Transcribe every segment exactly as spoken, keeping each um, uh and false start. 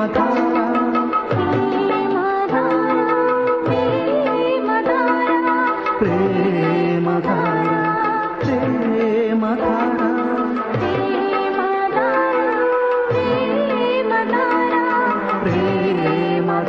ప్రేమదా ప్రేమధార ప్రేమధార ప్రేమధార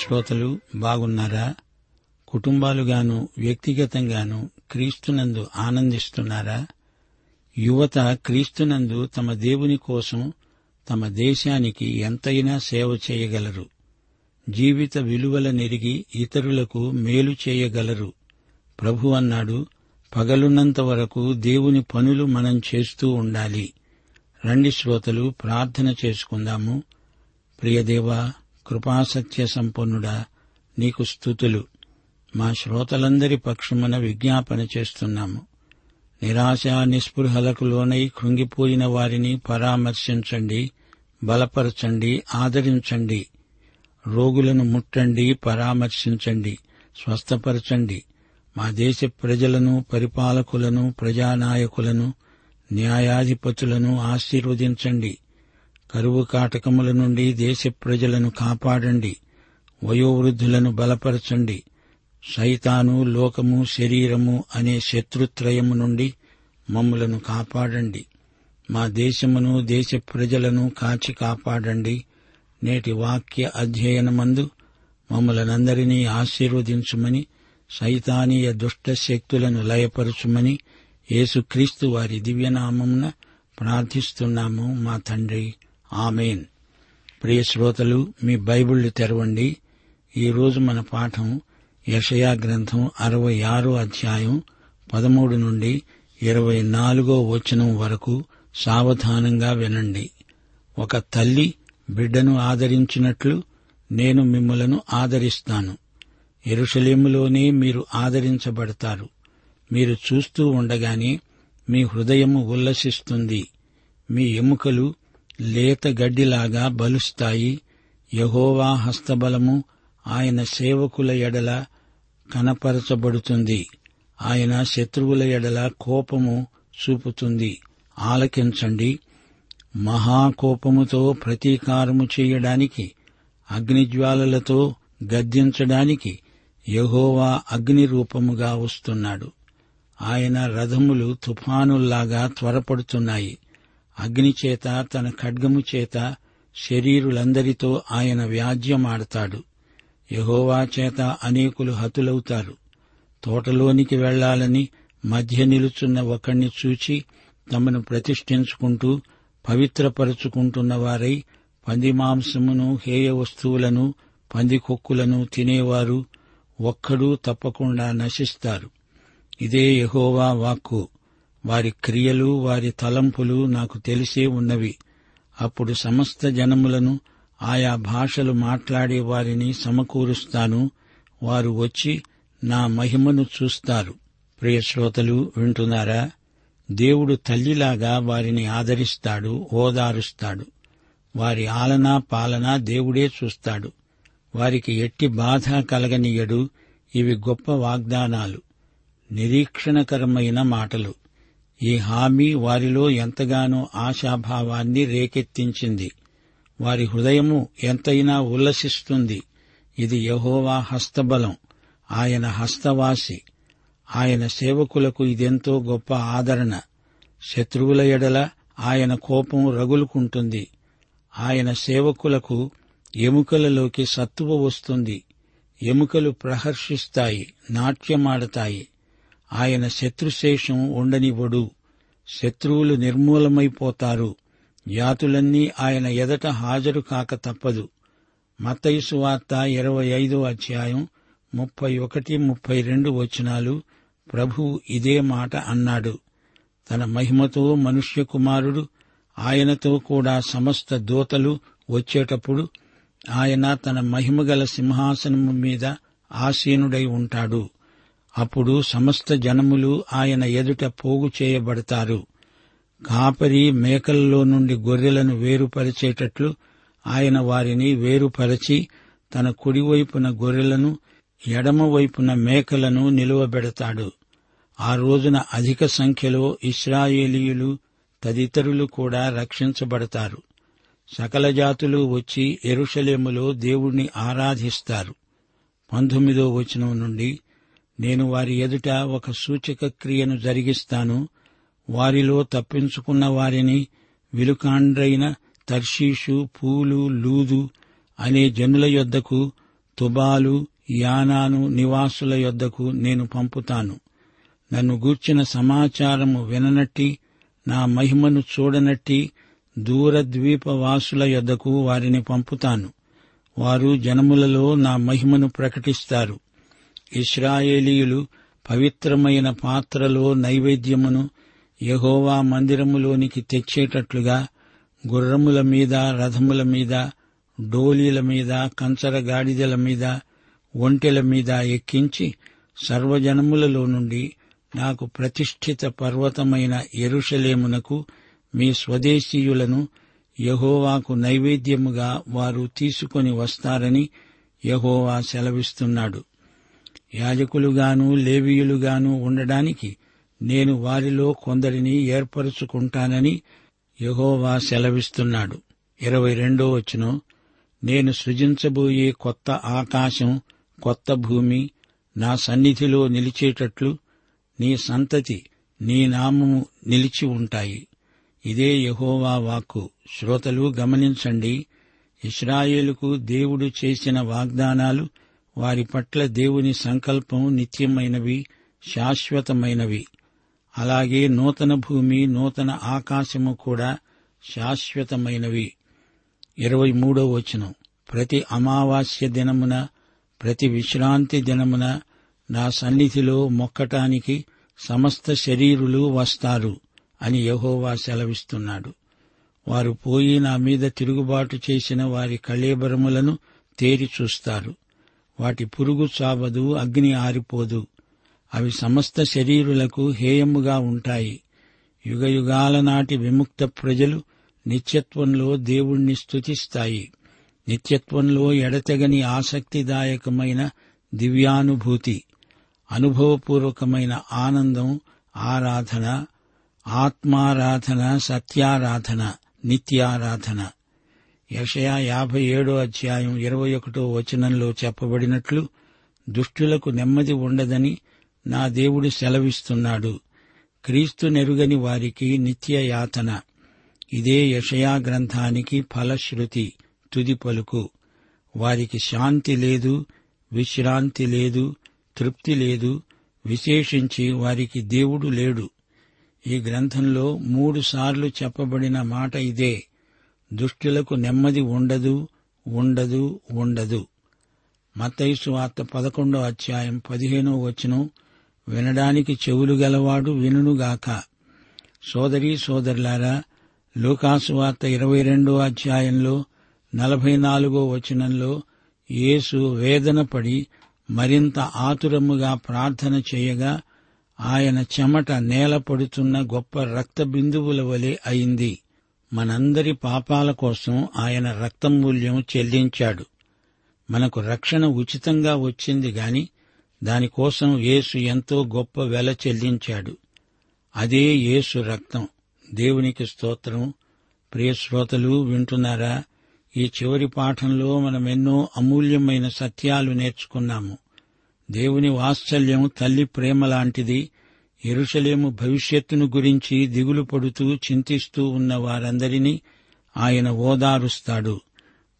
శ్రోతలు బాగున్నారా? కుటుంబాలుగాను వ్యక్తిగతంగాను క్రీస్తునందు ఆనందిస్తున్నారా? యువత క్రీస్తునందు తమ దేవుని కోసం తమ దేశానికి ఎంతైనా సేవ చేయగలరు. జీవిత విలువల నెరిగి ఇతరులకు మేలు చేయగలరు. ప్రభు అన్నాడు, పగలున్నంత వరకు దేవుని పనులు మనం చేస్తూ ఉండాలి. రండి శ్రోతలు, ప్రార్థన చేసుకుందాము. ప్రియదేవా, కృపాసత్య సంపన్నుడా, నీకు స్తుతులు. మా శ్రోతలందరి పక్షమున విజ్ఞాపన చేస్తున్నాము. నిరాశ నిస్పృహలకు లోనై కృంగిపోయిన వారిని పరామర్శించండి, బలపరచండి, ఆదరించండి. రోగులను ముట్టండి, పరామర్శించండి, స్వస్థపరచండి. మా దేశ ప్రజలను, పరిపాలకులను, ప్రజానాయకులను, న్యాయాధిపతులను ఆశీర్వదించండి. కరువు కాటకముల నుండి దేశ ప్రజలను కాపాడండి. వయోవృద్ధులను బలపరచండి. సైతాను, లోకము, శరీరము అనే శత్రుత్రయము నుండి మమ్ములను కాపాడండి. మా దేశమును, దేశ ప్రజలను కాచి కాపాడండి. నేటి వాక్య అధ్యయనమందు మమ్ములనందరినీ ఆశీర్వదించుమని, సైతానీయ దుష్ట శక్తులను లయపరచుమని యేసుక్రీస్తు వారి దివ్యనామమున ప్రార్థిస్తున్నాము మా తండ్రి. ఆమెన్. ప్రియ శ్రోతలు, మీ బైబిళ్లు తెరవండి. ఈరోజు మన పాఠం యెషయా గ్రంథం అరవై ఆరో అధ్యాయం పదమూడు నుండి ఇరవై నాలుగో వచనం వరకు సావధానంగా వినండి. ఒక తల్లి బిడ్డను ఆదరించినట్లు నేను మిమ్ములను ఆదరిస్తాను. యెరూషలేములోనే మీరు ఆదరించబడతారు. మీరు చూస్తూ ఉండగానే మీ హృదయము ఉల్లసిస్తుంది. మీ ఎముకలు లేత గడ్డిలాగా బలుస్తాయి. యెహోవా హస్తబలము ఆయన సేవకుల ఎడల కనపరచబడుతుంది. ఆయన శత్రువుల ఎడల కోపము చూపుతుంది. ఆలకించండి. మహాకోపముతో ప్రతీకారము చేయడానికి, అగ్నిజ్వాలలతో గద్దించడానికి యెహోవా అగ్ని రూపముగా వస్తున్నాడు. ఆయన రథములు తుఫానుల్లాగా త్వరపడుతున్నాయి. అగ్నిచేత, తన ఖడ్గము చేత శరీరులందరితో ఆయన వ్యాజ్యమాడతాడు. యెహోవా చేత అనేకులు హతులవుతారు. తోటలోనికి వెళ్లాలని మధ్య నిలుచున్న ఒకణ్ణి చూచి తమను ప్రతిష్ఠించుకుంటూ పవిత్రపరుచుకుంటున్నవారై పందిమాంసమును, హేయ వస్తువులను, పందికొక్కులను తినేవారు ఒక్కడూ తప్పకుండా నశిస్తారు. ఇదే యెహోవా వాక్కు. వారి క్రియలు, వారి తలంపులు నాకు తెలిసే ఉన్నవి. అప్పుడు సమస్త జనములను, ఆయా భాషలు మాట్లాడే వారిని సమకూరుస్తాను. వారు వచ్చి నా మహిమను చూస్తారు. ప్రియ శ్రోతలు, వింటున్నారా? దేవుడు తల్లిలాగా వారిని ఆదరిస్తాడు, ఓదారుస్తాడు. వారి ఆలనా పాలనా దేవుడే చూస్తాడు. వారికి ఎట్టి బాధ కలగనీయడు. ఇవి గొప్ప వాగ్దానాలు, నిరీక్షణకరమైన మాటలు. ఈ హామీ వారిలో ఎంతగానో ఆశాభావాన్ని రేకెత్తించింది. వారి హృదయము ఎంతైనా ఉల్లసిస్తుంది. ఇది యెహోవా హస్తబలం, ఆయన హస్తవాసి. ఆయన సేవకులకు ఇదెంతో గొప్ప ఆదరణ. శత్రువుల ఎడల ఆయన కోపం రగులుకుంటుంది. ఆయన సేవకులకు ఎముకలలోకి సత్తువ వస్తుంది. ఎముకలు ప్రహర్షిస్తాయి, నాట్యమాడతాయి. ఆయన శత్రుశేషం ఉండనివ్వడు. శత్రువులు నిర్మూలమైపోతారు. జాతులన్నీ ఆయన ఎదట హాజరు కాక తప్పదు. మత్తయి సువార్త ఇరవై ఐదో అధ్యాయం ముప్పై ఒకటి ముప్పై రెండు వచనాలు ప్రభువు ఇదే మాట అన్నాడు. తన మహిమతో మనుష్య కుమారుడు, ఆయనతో కూడా సమస్త దూతలు వచ్చేటప్పుడు ఆయన తన మహిమగల సింహాసనము మీద ఆసీనుడై ఉంటాడు. అప్పుడు సమస్త జనములు ఆయన ఎదుట పోగు చేయబడతారు. కాపరి మేకల్లో నుండి గొర్రెలను వేరుపరిచేటట్లు ఆయన వారిని వేరుపరచి తన కుడివైపున గొర్రెలను, ఎడమవైపున మేకలను నిలువబెడతాడు. ఆ రోజున అధిక సంఖ్యలో ఇశ్రాయేలీయులు తదితరులు కూడా రక్షించబడతారు. సకల జాతులు వచ్చి యెరూషలేములో దేవుణ్ణి ఆరాధిస్తారు. పంతొమ్మిదో వచనం నుండి నేను వారి ఎదుట ఒక సూచక క్రియను జరిగిస్తాను. వారిలో తప్పించుకున్న వారిని విలుకాండ్రైన తర్షీషు, పూలు, లూదు అనే జనుల యొద్దకు, తుబాలు, యానాను నివాసుల యొద్దకు నేను పంపుతాను. నన్ను గూర్చిన సమాచారము విననట్టి, నా మహిమను చూడనట్టి దూరద్వీపవాసుల యొద్దకు వారిని పంపుతాను. వారు జనములలో నా మహిమను ప్రకటిస్తారు. ఇశ్రాయేలీయులు పవిత్రమైన పాత్రలో నైవేద్యమును యెహోవా మందిరములోనికి తెచ్చేటట్లుగా గుర్రముల మీద, రథముల మీద, డోలీల మీద, కంచరగాడిదల మీద, ఒంటెల మీద ఎక్కించి సర్వజనములలో నుండి నాకు ప్రతిష్ఠిత పర్వతమైన యెరూషలేమునకు, మీ స్వదేశీయులను యెహోవాకు నైవేద్యముగా వారు తీసుకొని వస్తారని యెహోవా సెలవిస్తున్నాడు. యాజకులుగాను లేవీయులుగాను ఉండడానికి నేను వారిలో కొందరిని ఏర్పరుచుకుంటానని యెహోవా సెలవిస్తున్నాడు. ఇరవై రెండో వచనం, నేను సృజించబోయే కొత్త ఆకాశం కొత్త భూమి నా సన్నిధిలో నిలిచేటట్లు నీ సంతతి నీ నామము నిలిచి ఉంటాయి. ఇదే యెహోవా వాక్కు. శ్రోతలు గమనించండి, ఇశ్రాయేలుకు దేవుడు చేసిన వాగ్దానాలు, వారి పట్ల దేవుని సంకల్పం నిత్యమైనవి, శాశ్వతమైనవి. అలాగే నూతన భూమి నూతన ఆకాశము కూడా శాశ్వతమైనవి. ఇరవై మూడో వచనం, ప్రతి అమావాస్య దినమున ప్రతి విశ్రాంతి దినమున నా సన్నిధిలో మొక్కటానికి సమస్త శరీరులు వస్తారు అని యెహోవా సెలవిస్తున్నాడు. వారు పోయి నా మీద తిరుగుబాటు చేసిన వారి కళేబరములను తేరిచూస్తారు. వాటి పురుగు చావదు, అగ్ని ఆరిపోదు. అవి సమస్త శరీరులకు హేయముగా ఉంటాయి. యుగయుగాల నాటి విముక్త ప్రజలు నిత్యత్వంలో దేవుణ్ణి స్తుతిస్తాయి. నిత్యత్వంలో ఎడతెగని ఆసక్తిదాయకమైన దివ్యానుభూతి, అనుభవపూర్వకమైన ఆనందం, ఆరాధన, ఆత్మారాధన, సత్యారాధన, నిత్యారాధన. యెషయా యాభై ఏడో అధ్యాయం ఇరవై ఒకటో వచనంలో చెప్పబడినట్లు దుష్టులకు నెమ్మది ఉండదని నా దేవుడు సెలవిస్తున్నాడు. క్రీస్తు నెరుగని వారికి నిత్య యాతన. ఇదే యెషయా గ్రంథానికి ఫలశ్రుతి, తుది పలుకు. వారికి శాంతి లేదు, విశ్రాంతి లేదు, తృప్తి లేదు, విశేషించి వారికి దేవుడు లేడు. ఈ గ్రంథంలో మూడుసార్లు చెప్పబడిన మాట ఇదే, దుష్టులకు నెమ్మది ఉండదు, ఉండదు, ఉండదు. మత్తయి సువార్త పదకొండో అధ్యాయం పదిహేనో వచనం, వినడానికి చెవులు గలవాడు వినుగాక. సోదరీ సోదరులారా, లూకాసు వార్త ఇరవై రెండో అధ్యాయంలో నలభై నాలుగో వచనంలో యేసు వేదన పడి మరింత ఆతురముగా ప్రార్థన చేయగా ఆయన చెమట నేలపడుతున్న గొప్ప రక్త బిందువుల వలె అయింది. మనందరి పాపాల కోసం ఆయన రక్తమూల్యం చెల్లించాడు. మనకు రక్షణ ఉచితంగా వచ్చింది గాని దానికోసం యేసు ఎంతో గొప్ప వెల చెల్లించాడు. అదే యేసు రక్తం. దేవునికి స్తోత్రం. ప్రియశ్రోతలు వింటున్నారా? ఈ చివరి పాఠంలో మనమెన్నో అమూల్యమైన సత్యాలు నేర్చుకున్నాము. దేవుని వాత్సల్యం తల్లి ప్రేమ లాంటిది. యెరూషలేము భవిష్యత్తును గురించి దిగులు పడుతూ చింతిస్తూ ఉన్న వారందరినీ ఆయన ఓదారుస్తాడు.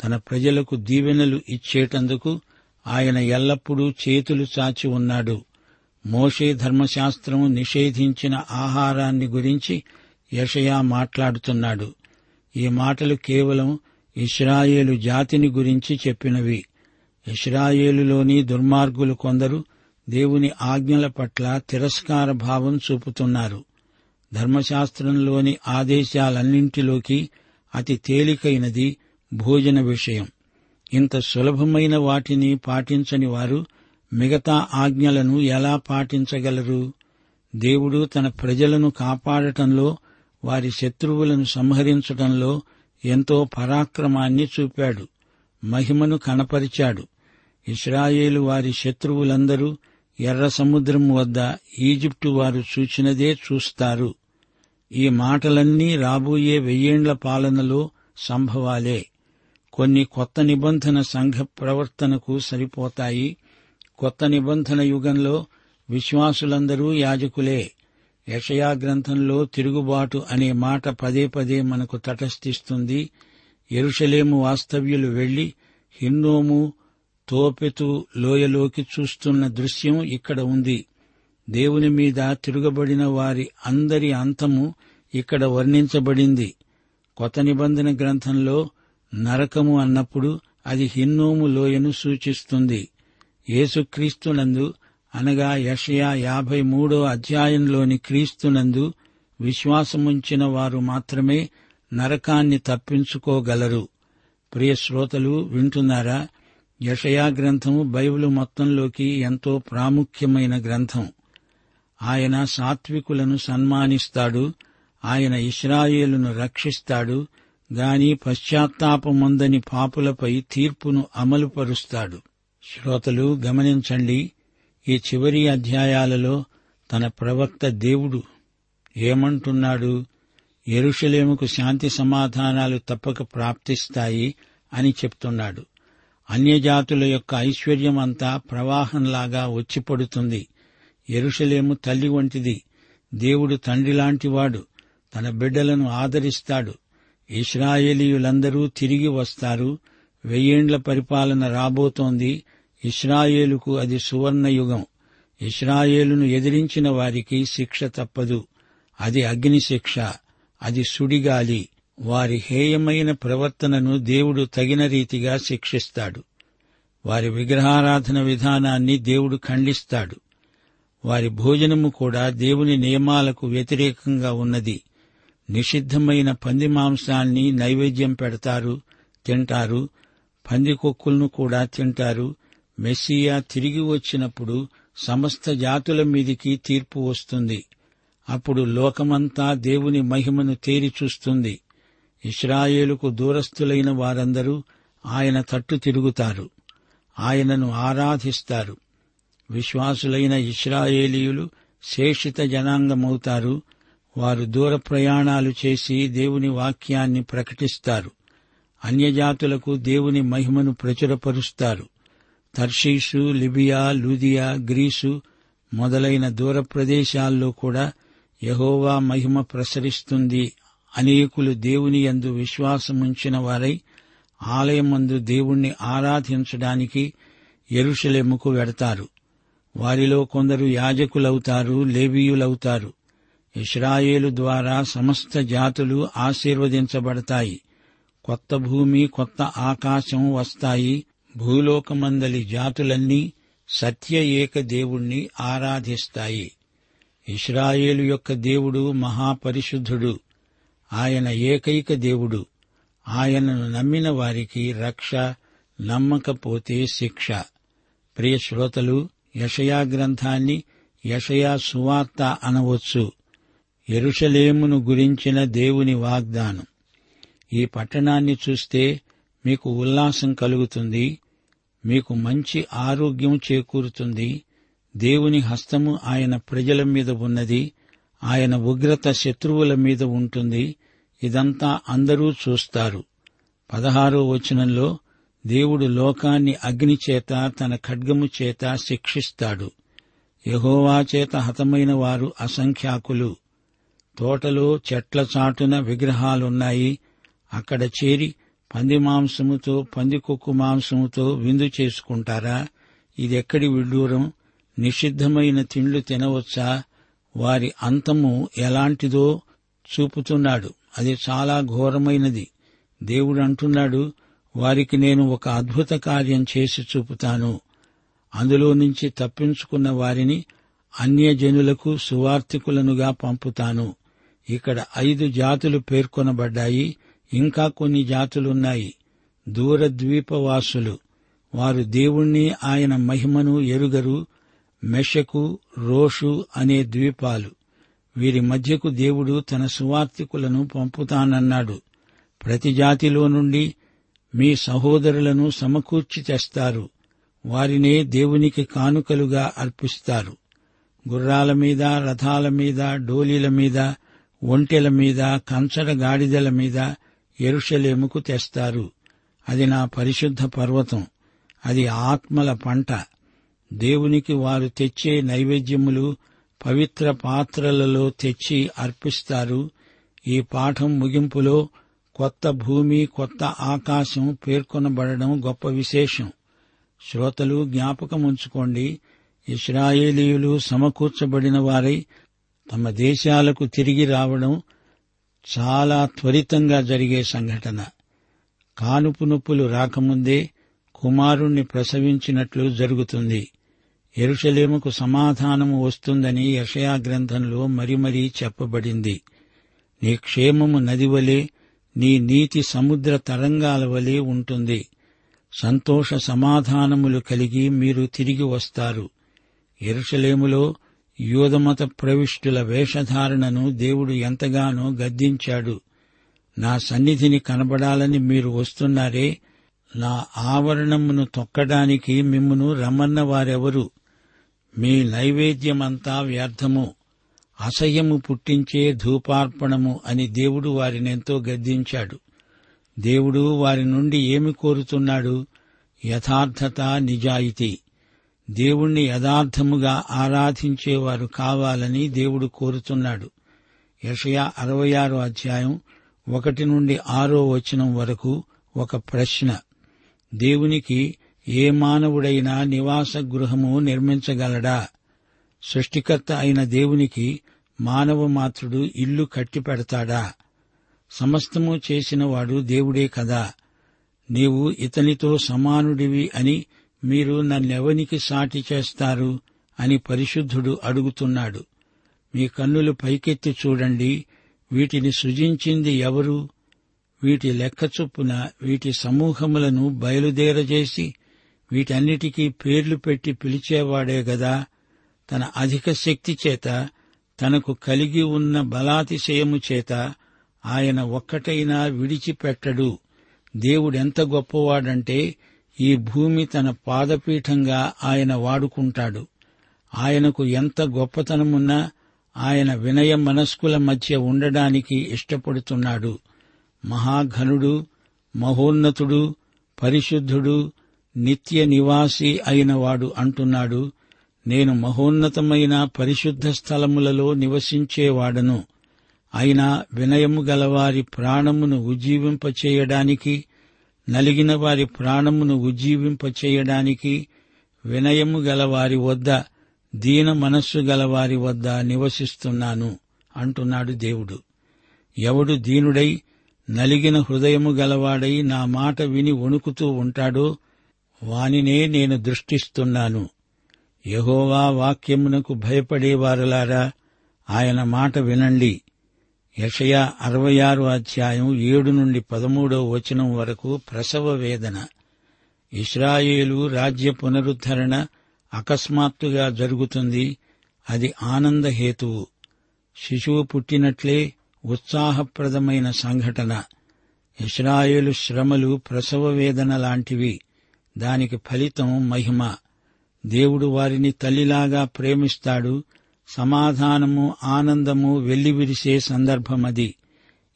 తన ప్రజలకు దీవెనలు ఇచ్చేటందుకు ఆయన ఎల్లప్పుడూ చేతులు చాచి ఉన్నాడు. మోషే ధర్మశాస్త్రం నిషేధించిన ఆహారాన్ని గురించి యెషయా మాట్లాడుతున్నాడు. ఈ మాటలు కేవలం ఇశ్రాయేలు జాతిని గురించి చెప్పినవి. ఇశ్రాయేలులోని దుర్మార్గులు కొందరు దేవుని ఆజ్ఞల పట్ల తిరస్కార భావం చూపుతున్నారు. ధర్మశాస్త్రంలోని ఆదేశాలన్నింటిలోకి అతి తేలికైనది భోజన విషయం. ఇంత సులభమైన వాటిని పాటించని వారు మిగతా ఆజ్ఞలను ఎలా పాటించగలరు? దేవుడు తన ప్రజలను కాపాడటంలో, వారి శత్రువులను సంహరించటంలో ఎంతో పరాక్రమాన్ని చూపాడు, మహిమను కనపరిచాడు. ఇశ్రాయేలు వారి శత్రువులందరూ ఎర్ర సముద్రం వద్ద ఈజిప్టు వారు చూచినదే చూస్తారు. ఈ మాటలన్నీ రాబోయే వెయ్యేండ్ల పాలనలో సంభవాలే. కొన్ని కొత్త నిబంధన సంఘ ప్రవర్తనకు సరిపోతాయి. కొత్త నిబంధన యుగంలో విశ్వాసులందరూ యాజకులే. యెషయా గ్రంథంలో తిరుగుబాటు అనే మాట పదే పదే మనకు తటస్థిస్తుంది. యెరూషలేము వాస్తవ్యులు వెళ్లి హిన్నోము, తోపెతు లోయలోకి చూస్తున్న దృశ్యం ఇక్కడ ఉంది. దేవుని మీద తిరగబడిన వారి అందరి అంతము ఇక్కడ వర్ణించబడింది. కొత్త నిబంధన గ్రంథంలో నరకము అన్నప్పుడు అది హిన్నోము లోయను సూచిస్తుంది. యేసుక్రీస్తునందు అనగా యెషయా యాభై మూడో అధ్యాయంలోని క్రీస్తునందు విశ్వాసముంచిన వారు మాత్రమే నరకాన్ని తప్పించుకోగలరు. ప్రియశ్రోతలు వింటున్నారా? యెషయా గ్రంథము బైబిలు మొత్తంలోకి ఎంతో ప్రాముఖ్యమైన గ్రంథం. ఆయన సాత్వికులను సన్మానిస్తాడు, ఆయన ఇశ్రాయేలును రక్షిస్తాడు గాని పశ్చాత్తాపమొందని పాపులపై తీర్పును అమలుపరుస్తాడు. శ్రోతలు గమనించండి, ఈ చివరి అధ్యాయాలలో తన ప్రవక్త దేవుడు ఏమంటున్నాడు? యెరూషలేముకు శాంతి సమాధానాలు తప్పక ప్రాప్తిస్తాయి అని చెప్తున్నాడు. అన్యజాతుల యొక్క ఐశ్వర్యమంతా ప్రవాహంలాగా వచ్చిపడుతుంది. యెరూషలేము తల్లి వంటిది. దేవుడు తండ్రిలాంటివాడు. తన బిడ్డలను ఆదరిస్తాడు. ఇశ్రాయేలీయులందరూ తిరిగి వస్తారు. వెయ్యేండ్ల పరిపాలన రాబోతోంది. ఇశ్రాయేలుకు అది సువర్ణయుగం. ఇశ్రాయేలును ఎదిరించిన వారికి శిక్ష తప్పదు. అది అగ్నిశిక్ష, అది సుడిగాలి. వారి హేయమైన ప్రవర్తనను దేవుడు తగిన రీతిగా శిక్షిస్తాడు. వారి విగ్రహారాధన విధానాన్ని దేవుడు ఖండిస్తాడు. వారి భోజనము కూడా దేవుని నియమాలకు వ్యతిరేకంగా ఉన్నది. నిషిద్ధమైన పంది మాంసాన్ని నైవేద్యం పెడతారు, తింటారు. పందికొక్కులను కూడా తింటారు. మెస్సియా తిరిగి వచ్చినప్పుడు సమస్త జాతుల మీదికి తీర్పు వస్తుంది. అప్పుడు లోకమంతా దేవుని మహిమను తేరిచూస్తుంది. ఇశ్రాయేలుకు దూరస్థులైన వారందరూ ఆయన తట్టు తిరుగుతారు, ఆయనను ఆరాధిస్తారు. విశ్వాసులైన ఇశ్రాయేలీయులు శేషిత జనాంగమవుతారు. వారు దూర ప్రయాణాలు చేసి దేవుని వాక్యాన్ని ప్రకటిస్తారు. అన్యజాతులకు దేవుని మహిమను ప్రచురపరుస్తారు. తర్షీషు, లిబియా, లూదియా, గ్రీసు మొదలైన దూర ప్రదేశాల్లో కూడా యెహోవా మహిమ ప్రసరిస్తుంది. అనేకులు దేవుని యందు విశ్వాసముంచిన వారై ఆలయమందు దేవుణ్ణి ఆరాధించడానికి యెరూషలేముకు వెడతారు. వారిలో కొందరు యాజకులవుతారు, లేవీయులవుతారు. ఇశ్రాయేలు ద్వారా సమస్త జాతులు ఆశీర్వదించబడతాయి. కొత్త భూమి, కొత్త ఆకాశం వస్తాయి. భూలోకమందలి జాతులన్నీ సత్య ఏక దేవుణ్ణి ఆరాధిస్తాయి. ఇశ్రాయేలు యొక్క దేవుడు మహాపరిశుద్ధుడు. ఆయన ఏకైక దేవుడు. ఆయనను నమ్మిన వారికి రక్ష, నమ్మకపోతే శిక్ష. ప్రియ శ్రోతలు, యెషయా గ్రంథాన్ని యెషయా సువార్త అనవచ్చు. యెరూషలేమును గురించిన దేవుని వాగ్దానం. ఈ పట్టణాన్ని చూస్తే మీకు ఉల్లాసం కలుగుతుంది. మీకు మంచి ఆరోగ్యం చేకూరుతుంది. దేవుని హస్తము ఆయన ప్రజల మీద ఉన్నది. ఆయన ఉగ్రత శత్రువుల మీద ఉంటుంది. ఇదంతా అందరూ చూస్తారు. పదహారో వచనంలో దేవుడు లోకాన్ని అగ్నిచేత, తన ఖడ్గము చేత శిక్షిస్తాడు. యెహోవా చేత హతమైన వారు అసంఖ్యాకులు. తోటలో చెట్ల చాటున విగ్రహాలున్నాయి. అక్కడ చేరి పంది మాంసముతో, పందికొక్కు మాంసముతో విందు చేసుకుంటారా? ఇదెక్కడి విడ్డూరం? నిషిద్ధమైన తిండ్లు తినవచ్చా? వారి అంతము ఎలాంటిదో చూపుతున్నాడు. అది చాలా ఘోరమైనది. దేవుడు అంటున్నాడు, వారికి నేను ఒక అద్భుత కార్యం చేసి చూపుతాను. అందులో నుంచి తప్పించుకున్న వారిని అన్యజనులకు సువార్థికులనుగా పంపుతాను. ఇక్కడ ఐదు జాతులు పేర్కొనబడ్డాయి. ఇంకా కొన్ని జాతులున్నాయి. దూరద్వీపవాసులు. వారు దేవుణ్ణి, ఆయన మహిమను ఎరుగరు. మెషకు, రోషు అనే ద్వీపాలు. వీరి మధ్యకు దేవుడు తన సువార్థికులను పంపుతానన్నాడు. ప్రతి జాతిలో నుండి మీ సహోదరులను సమకూర్చి తెస్తారు. వారినే దేవునికి కానుకలుగా అర్పిస్తారు. గుర్రాల మీద, రథాల మీద, డోలీల మీద, ఒంటెల మీద, కంచర గాడిదల మీద యెరూషలేముకు తెస్తారు. అది నా పరిశుద్ధ పర్వతం. అది ఆత్మల పంట. దేవునికి వారు తెచ్చే నైవేద్యములు పవిత్ర పాత్రలలో తెచ్చి అర్పిస్తారు. ఈ పాఠం ముగింపులో కొత్త భూమి, కొత్త ఆకాశం పేర్కొనబడడం గొప్ప విశేషం. శ్రోతలు, జ్ఞాపకముంచుకోండి, ఇశ్రాయేలీయులు సమకూర్చబడిన వారై తమ దేశాలకు తిరిగి రావడం చాలా త్వరితంగా జరిగే సంఘటన. కానుపు నొప్పులు రాకముందే కుమారుణ్ణి ప్రసవించినట్లు జరుగుతుంది. యెరూషలేముకు సమాధానము వస్తుందని యెషయా గ్రంథంలో మరీ మరీ చెప్పబడింది. నీ క్షేమము నదివలే, నీ నీతి సముద్ర తరంగాల వలె ఉంటుంది. సంతోష సమాధానములు కలిగి మీరు తిరిగి వస్తారు. యెరూషలేములో యూదమత ప్రవిష్టుల వేషధారణను దేవుడు ఎంతగానో గద్దించాడు. నా సన్నిధిని కనబడాలని మీరు వస్తున్నారే, నా ఆవరణమును తొక్కడానికి మిమ్మును రమ్మన్న వారెవరు? మీ నైవేద్యమంతా వ్యర్థము, అసహ్యము పుట్టించే ధూపార్పణము అని దేవుడు వారినెంతో గద్దించాడు. దేవుడు వారి నుండి ఏమి కోరుతున్నాడు? యథార్థత, నిజాయితీ. దేవుణ్ణి యథార్థముగా ఆరాధించేవారు కావాలని దేవుడు కోరుతున్నాడు. యెషయా అరవై ఆరో అధ్యాయం ఒకటి నుండి ఆరో వచనం వరకు ఒక ప్రశ్న. దేవునికి ఏ మానవుడైనా నివాస గృహము నిర్మించగలడా? సృష్టికర్త అయిన దేవునికి మానవమాత్రుడు ఇల్లు కట్టిపెడతాడా? సమస్తము చేసినవాడు దేవుడే కదా. నీవు ఇతనితో సమానుడివి అని మీరు నన్నెవనికి సాటి చేస్తారు అని పరిశుద్ధుడు అడుగుతున్నాడు. మీ కన్నులు పైకెత్తి చూడండి, వీటిని సృజించింది ఎవరు? వీటి లెక్క చొప్పున వీటి సమూహములను బయలుదేరజేసి వీటన్నిటికీ పేర్లు పెట్టి పిలిచేవాడే గదా. తన అధిక శక్తి చేత, తనకు కలిగి ఉన్న బలాతిశయము చేత ఆయన ఒక్కటైనా విడిచిపెట్టడు. దేవుడెంత గొప్పవాడంటే ఈ భూమి తన పాదపీఠంగా ఆయన వాడుకుంటాడు. ఆయనకు ఎంత గొప్పతనమున్నా ఆయన వినయ మనస్కుల మధ్య ఉండడానికి ఇష్టపడుతున్నాడు. మహాఘనుడు, మహోన్నతుడు, పరిశుద్ధుడు, నిత్య నివాసి అయినవాడు అంటున్నాడు, నేను మహోన్నతమైన పరిశుద్ధ స్థలములలో నివసించేవాడను. అయినా వినయము గలవారి ప్రాణమును ఉజ్జీవింపచేయడానికి, నలిగిన వారి ప్రాణమును ఉజ్జీవింపచేయడానికి, వినయము గలవారి వద్ద, దీన మనస్సు గలవారి వద్ద నివసిస్తున్నాను అంటున్నాడు దేవుడు. ఎవడు దీనుడై నలిగిన హృదయము గలవాడై నా మాట విని వణుకుతూ ఉంటాడో వానినే నేను దృష్టిస్తున్నాను. యెహోవా వాక్యమునకు భయపడేవారులారా ఆయన మాట వినండి. యెషయా అరవై ఆరో అధ్యాయం ఏడు నుండి పదమూడో వచనం వరకు ప్రసవ వేదన. ఇశ్రాయేలు రాజ్య పునరుద్ధరణ అకస్మాత్తుగా జరుగుతుంది. అది ఆనందహేతువు. శిశువు పుట్టినట్లే ఉత్సాహప్రదమైన సంఘటన. ఇశ్రాయేలు శ్రమలు ప్రసవ వేదన లాంటివి. దానికి ఫలితం మహిమ. దేవుడు వారిని తల్లిలాగా ప్రేమిస్తాడు. సమాధానము, ఆనందము వెల్లివిరిసే సందర్భమది.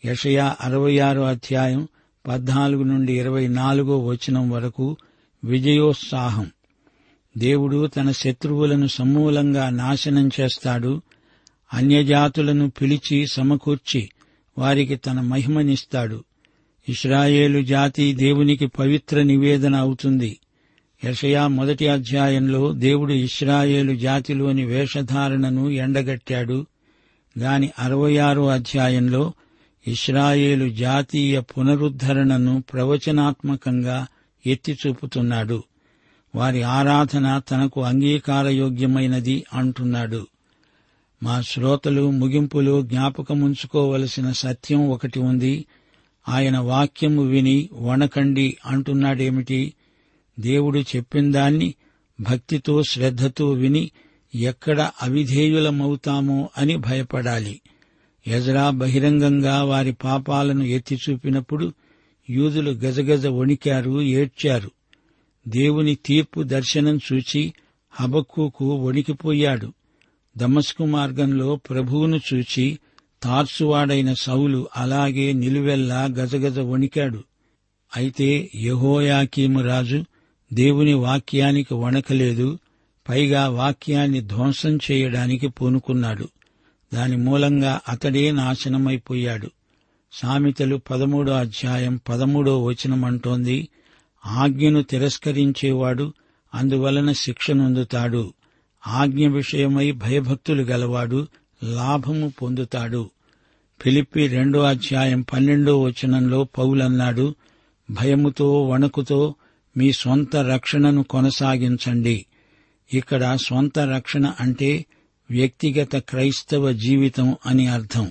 యెషయా అరవై ఆరో అధ్యాయం పద్నాలుగు నుండి ఇరవై నాలుగో వచనం వరకు విజయోత్సాహం. దేవుడు తన శత్రువులను సమూలంగా నాశనం చేస్తాడు. అన్యజాతులను పిలిచి సమకూర్చి వారికి తన మహిమనిస్తాడు. ఇశ్రాయేలు జాతి దేవునికి పవిత్ర నివేదన అవుతుంది. యెషయా మొదటి అధ్యాయంలో దేవుడు ఇశ్రాయేలు జాతిలోని వేషధారణను ఎండగట్టాడు. గాని అరవై ఆరో అధ్యాయంలో ఇశ్రాయేలు జాతీయ పునరుద్ధరణను ప్రవచనాత్మకంగా ఎత్తిచూపుతున్నాడు. వారి ఆరాధన తనకు అంగీకారయోగ్యమైనది అంటున్నాడు. మా శ్రోతలు ముగింపులో జ్ఞాపకముంచుకోవలసిన సత్యం ఒకటి ఉంది. ఆయన వాక్యము విని వణకండి అంటున్నాడేమిటి? దేవుడు చెప్పిందాన్ని భక్తితో శ్రద్ధతో విని ఎక్కడ అవిధేయులమవుతామో అని భయపడాలి. ఎజ్రా బహిరంగంగా వారి పాపాలను ఎత్తిచూపినప్పుడు యూదులు గజగజ వణికారు, ఏడ్చారు. దేవుని తీర్పు దర్శనం చూచి హబక్కూకు వణికిపోయాడు. దమస్కు మార్గంలో ప్రభువును చూచి తార్సువాడైన సౌలు అలాగే నిలువెల్లా గజగజ వణికాడు. అయితే యెహోయాకీము రాజు దేవుని వాక్యానికి వణకలేదు. పైగా వాక్యాన్ని ధ్వంసం చేయడానికి పూనుకున్నాడు. దాని మూలంగా అతడే నాశనమైపోయాడు. సామెతలు పదమూడో అధ్యాయం పదమూడో వచనం అంటోంది, ఆజ్ఞను తిరస్కరించేవాడు అందువలన శిక్షనొందుతాడు. ఆజ్ఞ విషయమై భయభక్తులు గలవాడు లాభము పొందుతాడు. ఫిలిప్పీ రెండో అధ్యాయం పన్నెండో వచనంలో పౌలన్నాడు, భయముతో వణకుతో మీ స్వంత రక్షణను కొనసాగించండి. ఇక్కడ స్వంత రక్షణ అంటే వ్యక్తిగత క్రైస్తవ జీవితం అని అర్థం.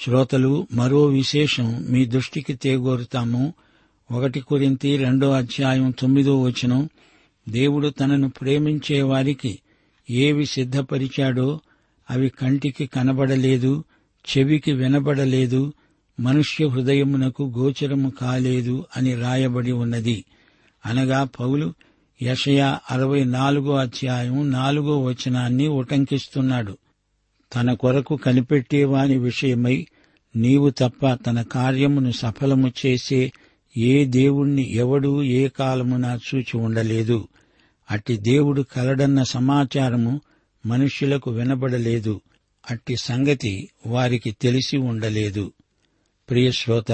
శ్రోతలు, మరో విశేషం మీ దృష్టికి తేగోరుతాము. ఒకటి కొరింథీ రెండో అధ్యాయం తొమ్మిదో వచనం, దేవుడు తనను ప్రేమించే వారికి ఏవి సిద్ధపరిచాడో అవి కంటికి కనబడలేదు, చెవికి వినబడలేదు, మనుష్య హృదయమునకు గోచరము కాలేదు అని రాయబడి ఉన్నది. అనగా పౌలు యెషయా అరవై నాలుగో అధ్యాయం నాలుగో వచనాన్ని ఉటంకిస్తున్నాడు. తన కొరకు కనిపెట్టేవాని విషయమై నీవు తప్ప తన కార్యమును సఫలము చేసే ఏ దేవుణ్ణి ఎవడూ ఏ కాలమున చూచి ఉండలేదు. అట్టి దేవుడు కలడన్న సమాచారము మనుష్యులకు వినబడలేదు. అట్టి సంగతి వారికి తెలిసి ఉండలేదు. ప్రియశ్రోత,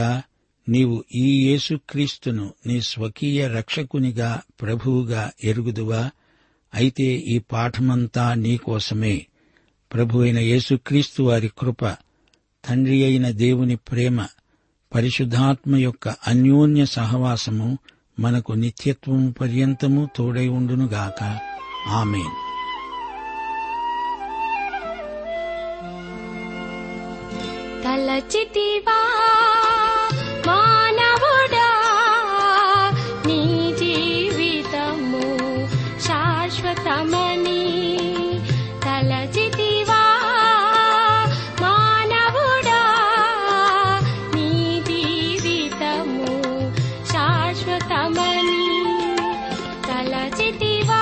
నీవు ఈ యేసుక్రీస్తును నీ స్వకీయ రక్షకునిగా ప్రభువుగా ఎరుగుదువా? అయితే ఈ పాఠమంతా నీకోసమే. ప్రభు అయిన యేసుక్రీస్తు వారి కృప, తండ్రి అయిన దేవుని ప్రేమ, పరిశుద్ధాత్మ యొక్క అన్యోన్య సహవాసము మనకు నిత్యత్వము పర్యంతము తోడై ఉండునుగాక. ఆమేన్. తలచితివా మానవుడా, నీ జీవితము శాశ్వతమని. తలచితివా మానవుడా, నీ జీవితము శాశ్వతమని. తలచితివా